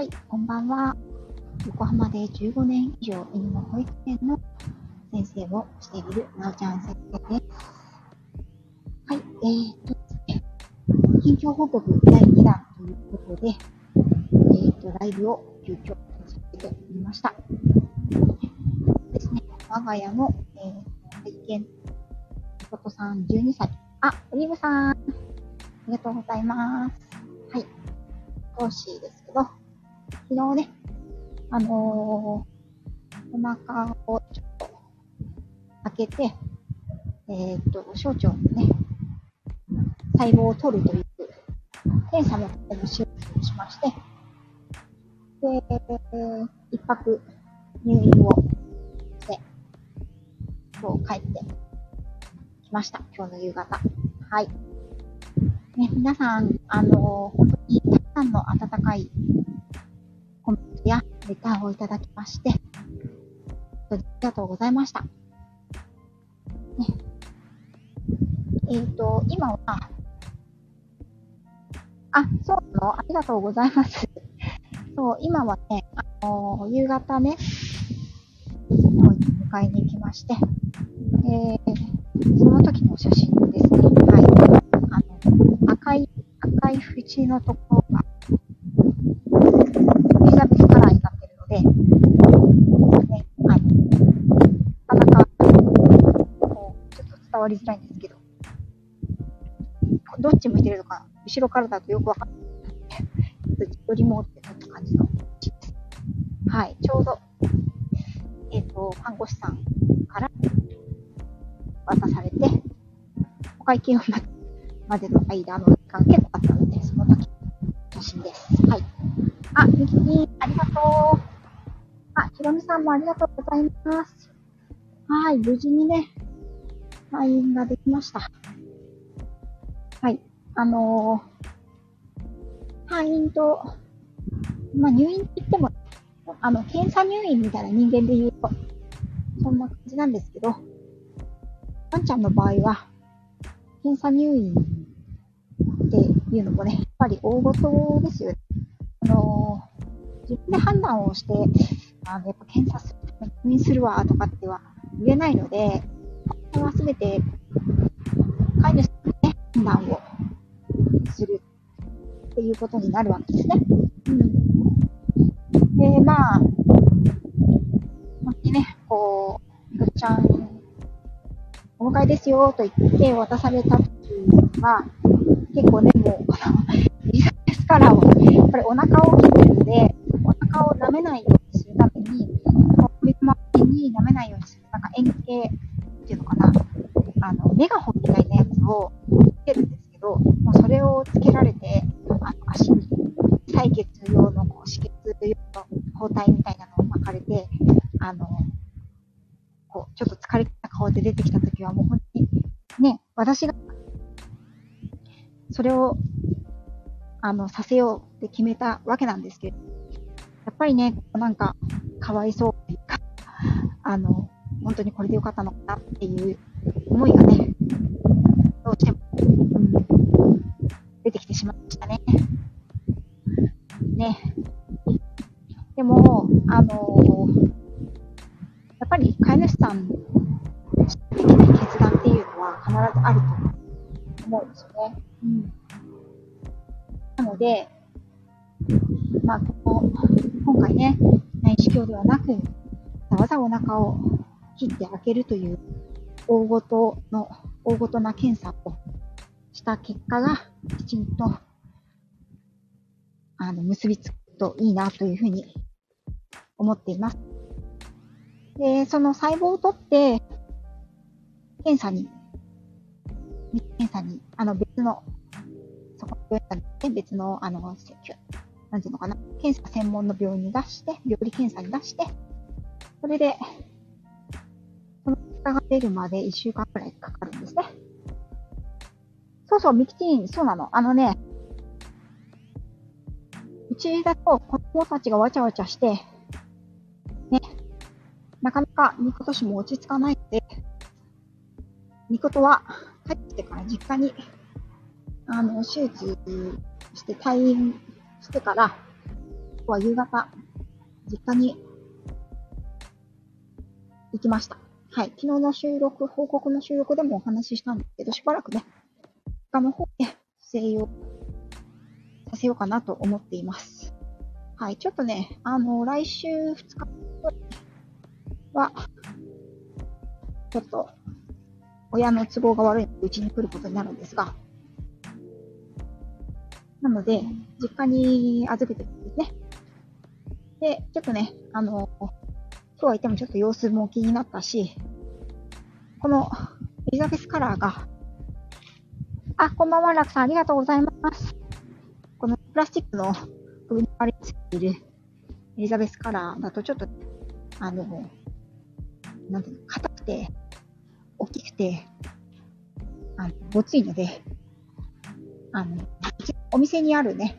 はい、こんばんは。横浜で15年以上犬の保育園の先生をしているなおちゃん先生です。はい、近況報告第2弾ということで、ライブを急遽させてみました。ですね、我が家の、愛犬、みことさん12歳。あ、オリーブさん、ありがとうございます。はい、少しですけど、昨日ね、お腹をちょっと開けて、小腸のね、細胞を取るという検査の手術をしまして、で、一泊入院をして、今日帰ってきました。今日の夕方。はい。ね、皆さん、本当にたくさんの温かいコメントやレターをいただきまして、ありがとうございました。ね、今は、あ、そうなの？ありがとうございます。そう、今はね、夕方ね、迎えに行きまして、その時の写真ですね。はい。赤い縁のところが、エリザベスカラーになっているので、ね、なかなか、ちょっと伝わりづらいんですけど、どっち向いてるのか、後ろからだとよくわかんないので、よりもってな感じの。はい、ちょうど、看護師さんから渡されて、お会計を待って、までの間の時間結構あったので、その時写真です。はい。あ、ミキニありがとう。あ、ひろみさんもありがとうございます。はい、無事にね、退院ができました。はい、退院と、まあ入院って言っても、検査入院みたいな人間で言うと、そんな感じなんですけど、ワンちゃんの場合は、検査入院っていうのもね、やっぱり大事ですよね。自分で判断をして、やっぱ検査するために入院するわとかっては言えないので、これはすべて飼い主さんのね、判断をするっていうことになるわけですね。うん。で、まあ、本当にね、こう、ふっちゃん、お迎えですよと言って渡された時は、結構ね、もう、この、エリザベスカラーを、やっぱりお腹を切ってるので、お腹を舐めないようにするために、首の周りに舐めないようにする、なんか円形っていうのかな、メガホンみたいなやつをつけるんですけど、もうそれをつけられて、足に、採血用の、こう、止血用の包帯みたいなのを巻かれて、こう、ちょっと疲れた顔で出てきたときは、もう本当に、ね、私が、それを、させようって決めたわけなんですけど、やっぱりね、なんか、かわいそうっていうか、本当にこれでよかったのかなっていう思いがね、どうしても、出てきてしまいましたね。ね。でも、やっぱり飼い主さんの決断っていうのは必ずあると思うんですよね。うん、なので、まあ、今回ね、内視鏡ではなく、わざわざお腹を切って開けるという大ごとな検査をした結果が、きちんと、結びつくといいなというふうに思っています。で、その細胞を取って、検査に、別の、そこの病院で別の、なんていうのかな、検査専門の病院に出して、病理検査に出して、それで、その結果が出るまで1週間くらいかかるんですね。そうそう、ミキティーン、そうなの。ね、うちだと子供たちがわちゃわちゃして、ね、なかなかみことしも落ち着かないので、みことは帰ってから実家に、手術して退院してから、は夕方、実家に行きました。はい。昨日の収録、報告の収録でもお話ししたんですけど、しばらくね、実家の方で静養させようかなと思っています。はい。ちょっとね、来週2日は、ちょっと、親の都合が悪いので、うちに来ることになるんですが、なので、実家に預けてるんですね。で、ちょっとね、今日はいてもちょっと様子も気になったし、このエリザベスカラーが、あ、こんばんは、ラクさん、ありがとうございます。このプラスチックの首に割り付いているエリザベスカラーだとちょっと、なんていうの、硬くて、大きくて、ごついので、お店にあるね、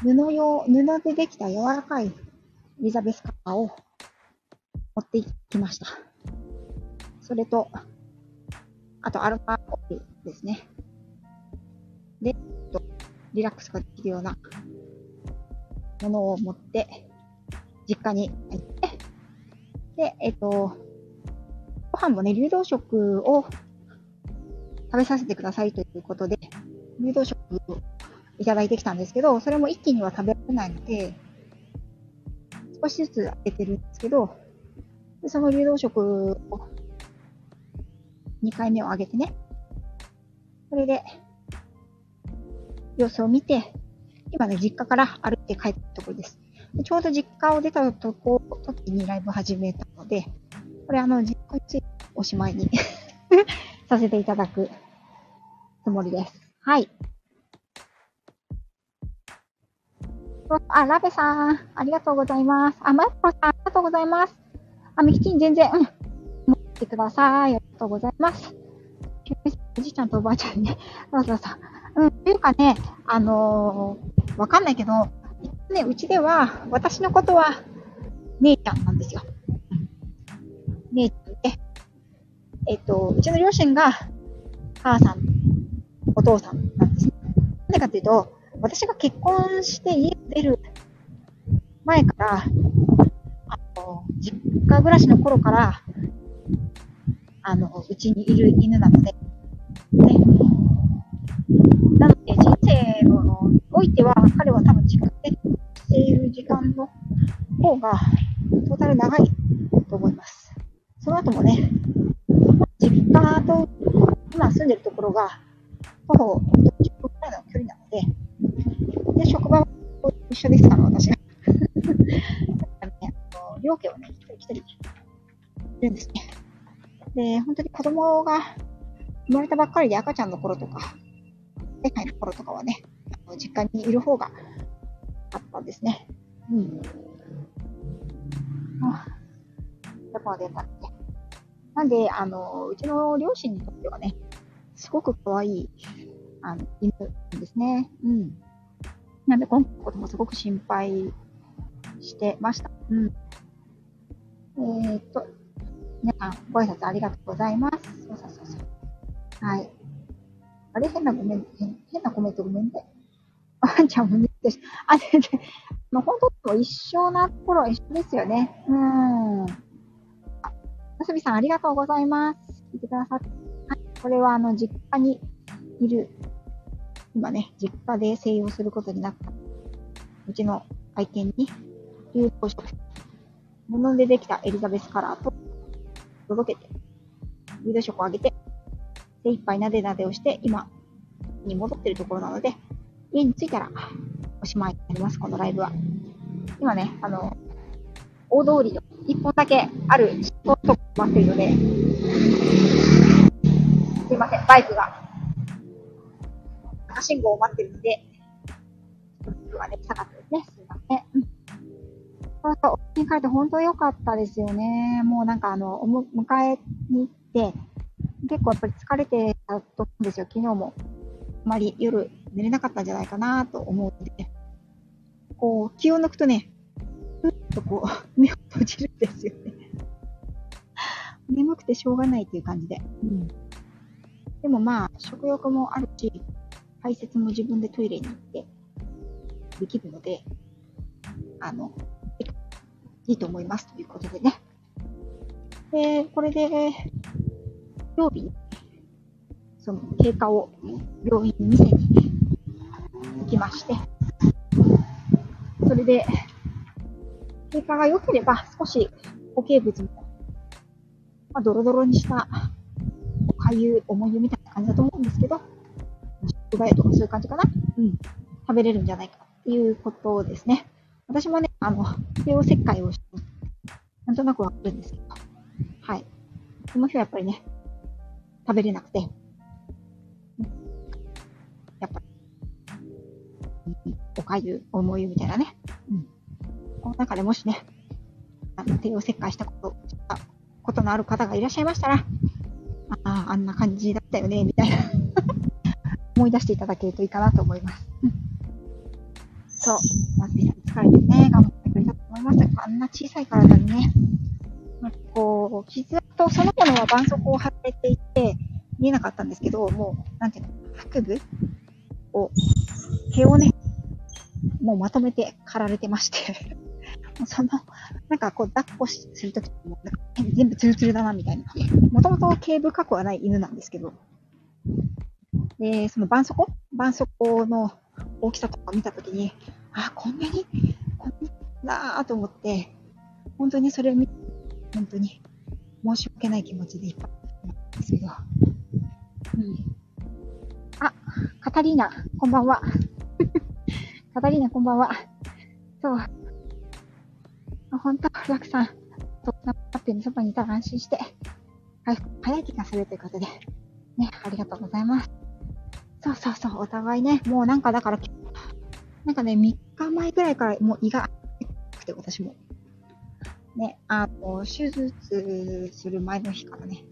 布でできた柔らかいエリザベスカラーを持ってきました。それと、あとアロマオイルですね。で、リラックスができるようなものを持って、実家に行って、で、ご飯もね、流動食を食べさせてくださいということで、流動食をいただいてきたんですけど、それも一気には食べられないので、少しずつあげてるんですけど、でその流動食を2回目をあげてね、それで様子を見て、今ね、実家から歩いて帰ったところです。でちょうど実家を出たとこ時にライブ始めたので、これ実家についておしまいにさせていただくつもりです。はい。あ、ラベさん、ありがとうございます。あ、マイコさん、ありがとうございます。あ、ミキチン、全然、持ってください。ありがとうございます。おじいちゃんとおばあちゃんね、そうそうそう。というかね、わかんないけど、ね、うちでは、私のことは、姉ちゃんなんですよ。姉ちゃんで、うちの両親が、母さん、お父さんなんです。なんでかというと、私が結婚して家を出る前から、実家暮らしの頃から、うちにいる犬なので、ね。なので、人生においては、彼は多分実家で暮らしている時間の方が、トータル長いと思います。その後もね、実家と今住んでるところが、徒歩10分くらいの距離なので、で職場は一緒ですから、私が。両家をね、一人いるんですね。で、本当に子供が生まれたばっかりで赤ちゃんの頃とか、1歳の頃とかはね、実家にいる方があったんですね。うん。どこまでやったっけ。なんで、うちの両親にとってはね、すごく可愛い犬ですね。うん。なんで、今回のこともすごく心配してました。うん。皆さん、ご挨拶ありがとうございます。そうそうそうそう。はい。あれ、変なコメントごめんね。ワンちゃんも見てし、あ、全然、本当と一緒なところは一緒ですよね。なすびさん、ありがとうございます。聞いてくださって。はい。これは、実家にいる、今ね、実家で静養することになった、うちの愛犬に、流動食。物でできたエリザベスカラーと届けて、流動食をあげて、手一杯なでなでをして、今に戻ってるところなので、家に着いたらおしまいになります、このライブは。今ね、大通りの一本だけある信号のところに待っているので、すいません、バイクが赤信号を待ってるので、バイクができたかったですね、すいません。うんなんかお家に帰って本当良かったですよね。もうなんか迎えに行って、結構やっぱり疲れてたと思うんですよ。昨日も。あまり夜寝れなかったんじゃないかなと思うので。こう、気を抜くとね、ふっとこう、目を閉じるんですよね。眠くてしょうがないっていう感じで。うん。でもまあ、食欲もあるし、排泄も自分でトイレに行ってできるので、いいと思いますということでね。これで、曜日、その経過を病院に見せに行きまして、それで、経過が良ければ少し固形物も、ドロドロにした、かゆい重いみたいな感じだと思うんですけど、食害とかそういう感じかな、食べれるんじゃないかっていうことですね。私もね、帝王切開をして、なんとなくわかるんですけど、はい。その日はやっぱりね、食べれなくて、やっぱり、おかゆ、重いみたいなね、この中でもしね、帝王切開したことのある方がいらっしゃいましたら、あんな感じだったよね、みたいな、思い出していただけるといいかなと思います。そう、マスピさん疲れてね、頑張ってくれたと思います。あんな小さい体にね、こう、傷とその子のは絆創膏を貼れていて、見えなかったんですけど、もう、なんていうの、腹部を、毛をね、もうまとめて刈られてまして、その、なんかこう、抱っこするときも、全部ツルツルだな、みたいな。もともと毛深くはない犬なんですけど、で、その絆創膏の大きさとか見たときに、あ、こんなーと思って、本当にそれを見て、本当に申し訳ない気持ちでいっぱいなんですけど、あ、カタリーナこんばんは。カタリーナこんばんは。そう、本当ラクさんとなってそばにいたら安心して早い気がするということでね、ありがとうございます。そうそうそう、お互いね、もうなんかだからなんかね、3日前くらいからもう胃が痛くて、私もね、手術する前の日からね、ちょっ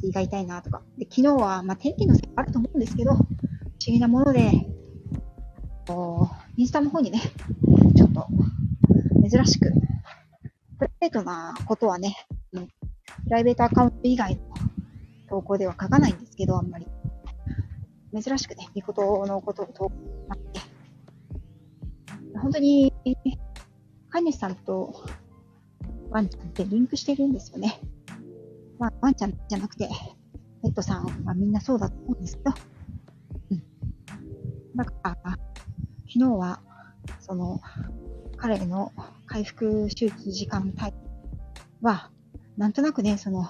と胃が痛いなとか。で、昨日は、天気のせいもあると思うんですけど、不思議なもので、インスタの方にね、ちょっと、珍しく、プライベートなことはね、プライベートアカウント以外の投稿では書かないんですけど、あんまり。珍しくね、みことのことを投稿になって。本当に、飼い主さんと、ワンちゃんってリンクしてるんですよね。ワンちゃんじゃなくて、ペットさんはみんなそうだと思うんですけど。だから、昨日は、その、彼の回復手術時間帯は、なんとなくね、その、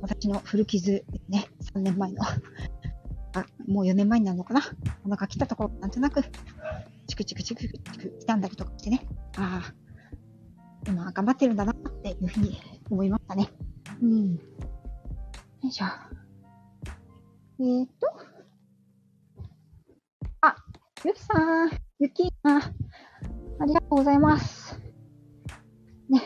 私の古傷ですね、3年前の、もう4年前になるのかな。お腹切ったところ、なんとなく、チクチクチクチク痛んだりとかしてね。今頑張ってるんだなっていうふうに思いましたね。よいしょ。あ、ゆきさん、ゆきさん、ありがとうございます。ね、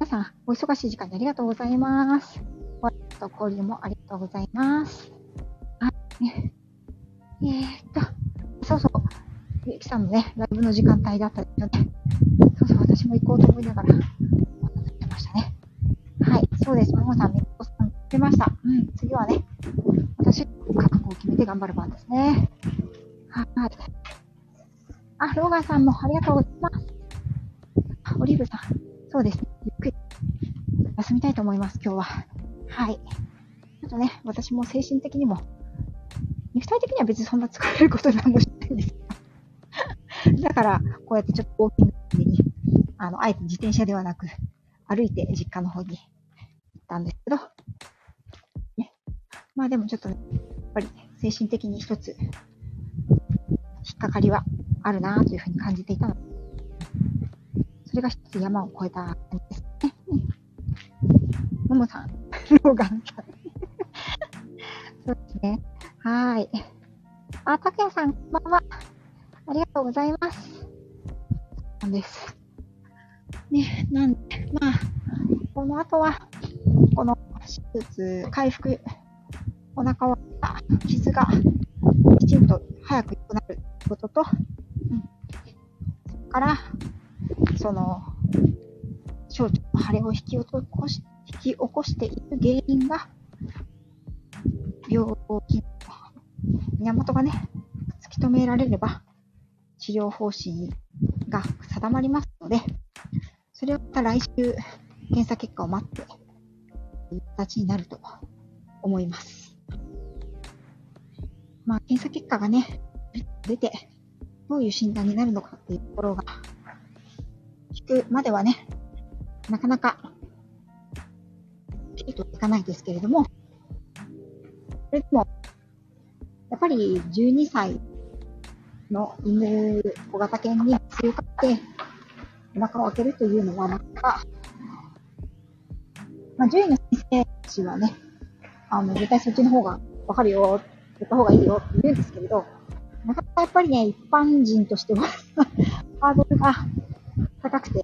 皆さん、お忙しい時間にありがとうございます。ご挨拶と交流もありがとうございます。ね、そうそう、ゆきさんのね、ライブの時間帯だったですよね。そうそう、私も行こうと思いながら、出ましたね。はい、そうです。ももさん、みこさん、出ました。次はね、私、覚悟を決めて頑張る番ですね。はい。あ、ローガンさんもありがとうございます。オリーブさん、そうですね。ゆっくり休みたいと思います、今日は。はい。ちょっとね、私も精神的にも、肉体的には別にそんな疲れることなんもしないんですけど。だから、こうやってちょっと大きな感じに、あえて自転車ではなく、歩いて実家の方に行ったんですけど、ね。でもちょっとね、やっぱり精神的に一つ、引っかかりはあるなというふうに感じていたので、それが一つ山を越えた感じですね。ももさん、ローガンさん。そうですね。はい。あ、たくやさん、こんばんは。ありがとうございます。なんです。ね、なんで、この後は、この手術、回復、お腹を、傷がきちんと早く良くなることと、そこから、その、小腸の腫れを引き起こしている原因が、病気の源がね、突き止められれば、治療方針が定まりますので、それをまた来週検査結果を待ってという形になると思います。まあ、検査結果がね、出てどういう診断になるのかっていうところが聞くまではね、なかなかきりといかないですけれども、それでもやっぱり12歳の犬、小型犬に強かってお腹を開けるというのは、獣医の先生たちはね、絶対そっちの方が分かるよ、やった方がいいよって言うんですけれど、なかなかやっぱりね、一般人としてはハードルが高くて、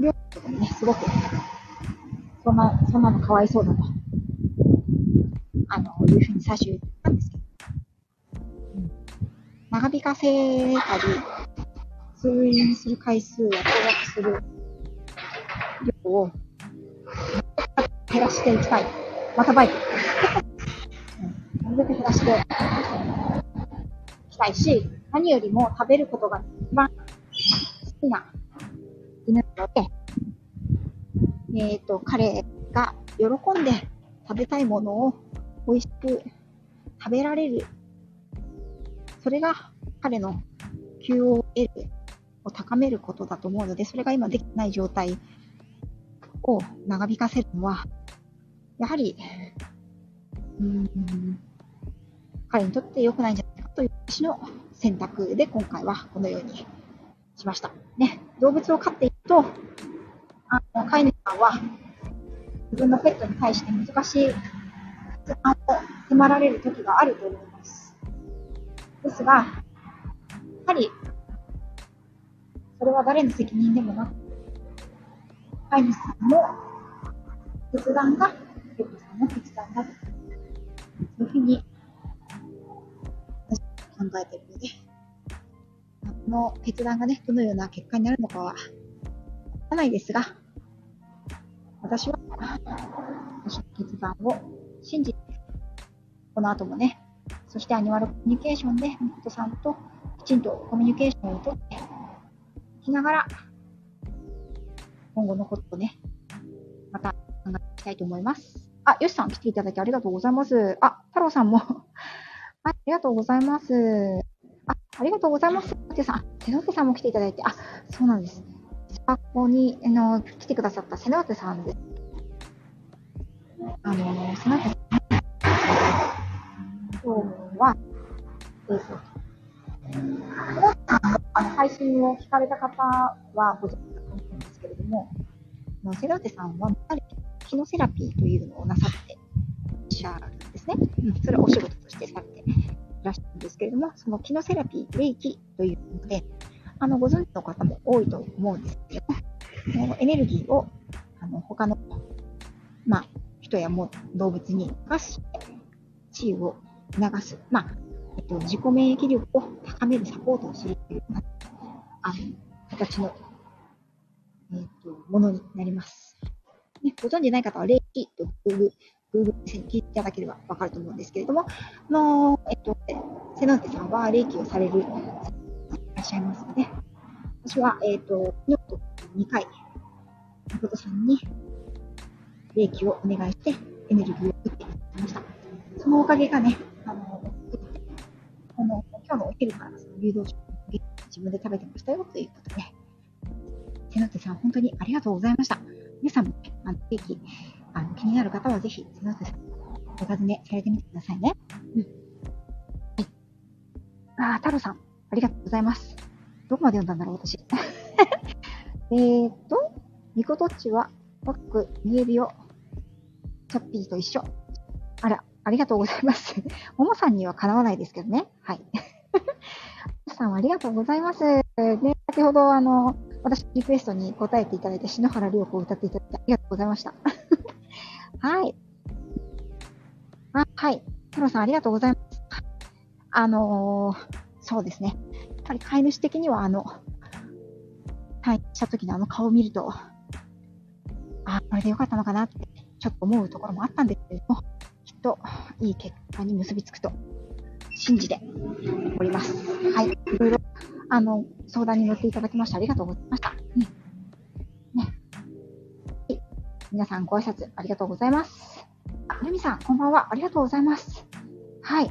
両方ともね、すごく、そんなのかわいそうだと、いうふうに最初言ったんですけど、長引かせたり、通院する回数や投薬する量を減らしていきたい。またバイク。なるべく減らしていきたいし、何よりも食べることが一番好きな犬なので、彼が喜んで食べたいものを美味しく食べられる。それが彼の QOL を高めることだと思うので、それが今できない状態を長引かせるのは、やはり、彼にとって良くないんじゃないかという私の選択で、今回はこのようにしました。ね、動物を飼っていると、飼い主さんは自分のペットに対して難しい決断を迫られる時があると思います。ですが、やはりそれは誰の責任でもなく、飼い主さんの決断がペットさんの決断だと、そういうふうに私は考えているので、この決断がね、どのような結果になるのかはわからないですが、私は私の決断を信じて、この後もね、そしてアニマルコミュニケーションでみことさんときちんとコミュニケーションをとっていきながら、今後のことをね、また考えていきたいと思います。あ、よしさん来ていただきありがとうございます。あ、太郎さんも。ありがとうございます。ありがとうございます。瀬野手さんも来ていただいて、あ、そうなんです。ここに来てくださった瀬野手さんです。瀬野手さん。今日は、配信を聞かれた方はご存知だと思うんですけれども、セラテさんはヒノセラピーというのをなさっていらっしゃるんですね。それをお仕事としてされていらっしゃるんですけれども、そのヒノセラピー、霊気というので、ご存知の方も多いと思うんですけど、エネルギーを他の、人やも動物に出して、治癒を促す、自己免疫力を高めるサポートをするというような形の、ものになります。ね、ご存じない方は、霊気と Google で聞いていただければ分かると思うんですけれども、セノンテさんは霊気をされる方がいらっしゃいますので、私は、ノート2回、みことさんに霊気をお願いして、エネルギーを受けていただきました。そのおかげがね、今日のお昼から流動食品を自分で食べてましたよということで、瀬野手さん、本当にありがとうございました。皆さんも、ぜひ気になる方はぜひ瀬野手さんお尋ねされてみてくださいね。太郎さん、ありがとうございます。どこまで読んだんだろう、私。みことっちは若く見えるよ。チャッピーと一緒。あら。ありがとうございます。ももさんにはかなわないですけどね。はい。ももさんはありがとうございます。ね、先ほど私のリクエストに答えていただいた篠原涼子を歌っていただいてありがとうございました。はい。はい。太郎さんありがとうございます。そうですね。やっぱり飼い主的には退院した時の顔を見ると、これでよかったのかなってちょっと思うところもあったんですけれども、きっといい結果に結びつくと信じております。はい、いろいろ相談に乗っていただきましてありがとうございました。ね、皆さんご挨拶ありがとうございます。ルミさん、こんばんは。ありがとうございます。はい。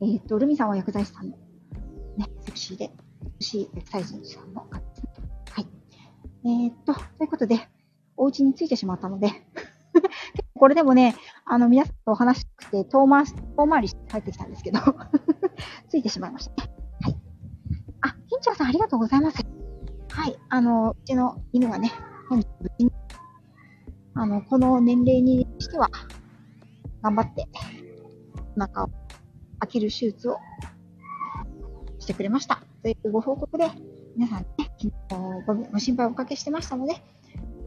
ルミさんは薬剤師さんの、ね、セクシーで、セクシー薬剤師さんの方ですね。はい。ということで、お家に着いてしまったので、これでもね、皆さんとお話しして、遠回りして帰ってきたんですけど、着いてしまいました。はい。あ、金ちゃんさんありがとうございます。はい。うちの犬がね、この年齢にしては、頑張って、お腹を開ける手術をしてくれました。というご報告で、皆さんね、ご心配をおかけしてましたので、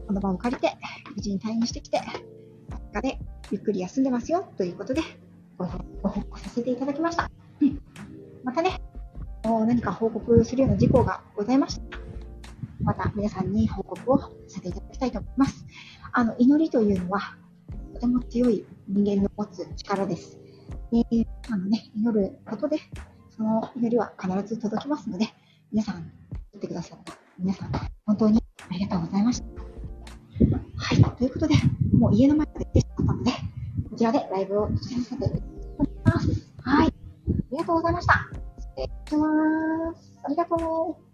この場を借りて、無事に退院してきて、中でゆっくり休んでますよ、ということで、ご報告させていただきました。うん、またね、何か報告するような事項がございましたら、また皆さんに報告をさせていただきたいと思います。祈りというのはとても強い人間の持つ力です。祈ることでその祈りは必ず届きますので、皆さん祈ってくださった皆さん本当にありがとうございました。はい、ということでもう家の前まで来てしまったのでこちらでライブをさせていただきます。はい、ありがとうございました。失礼します。ありがとう。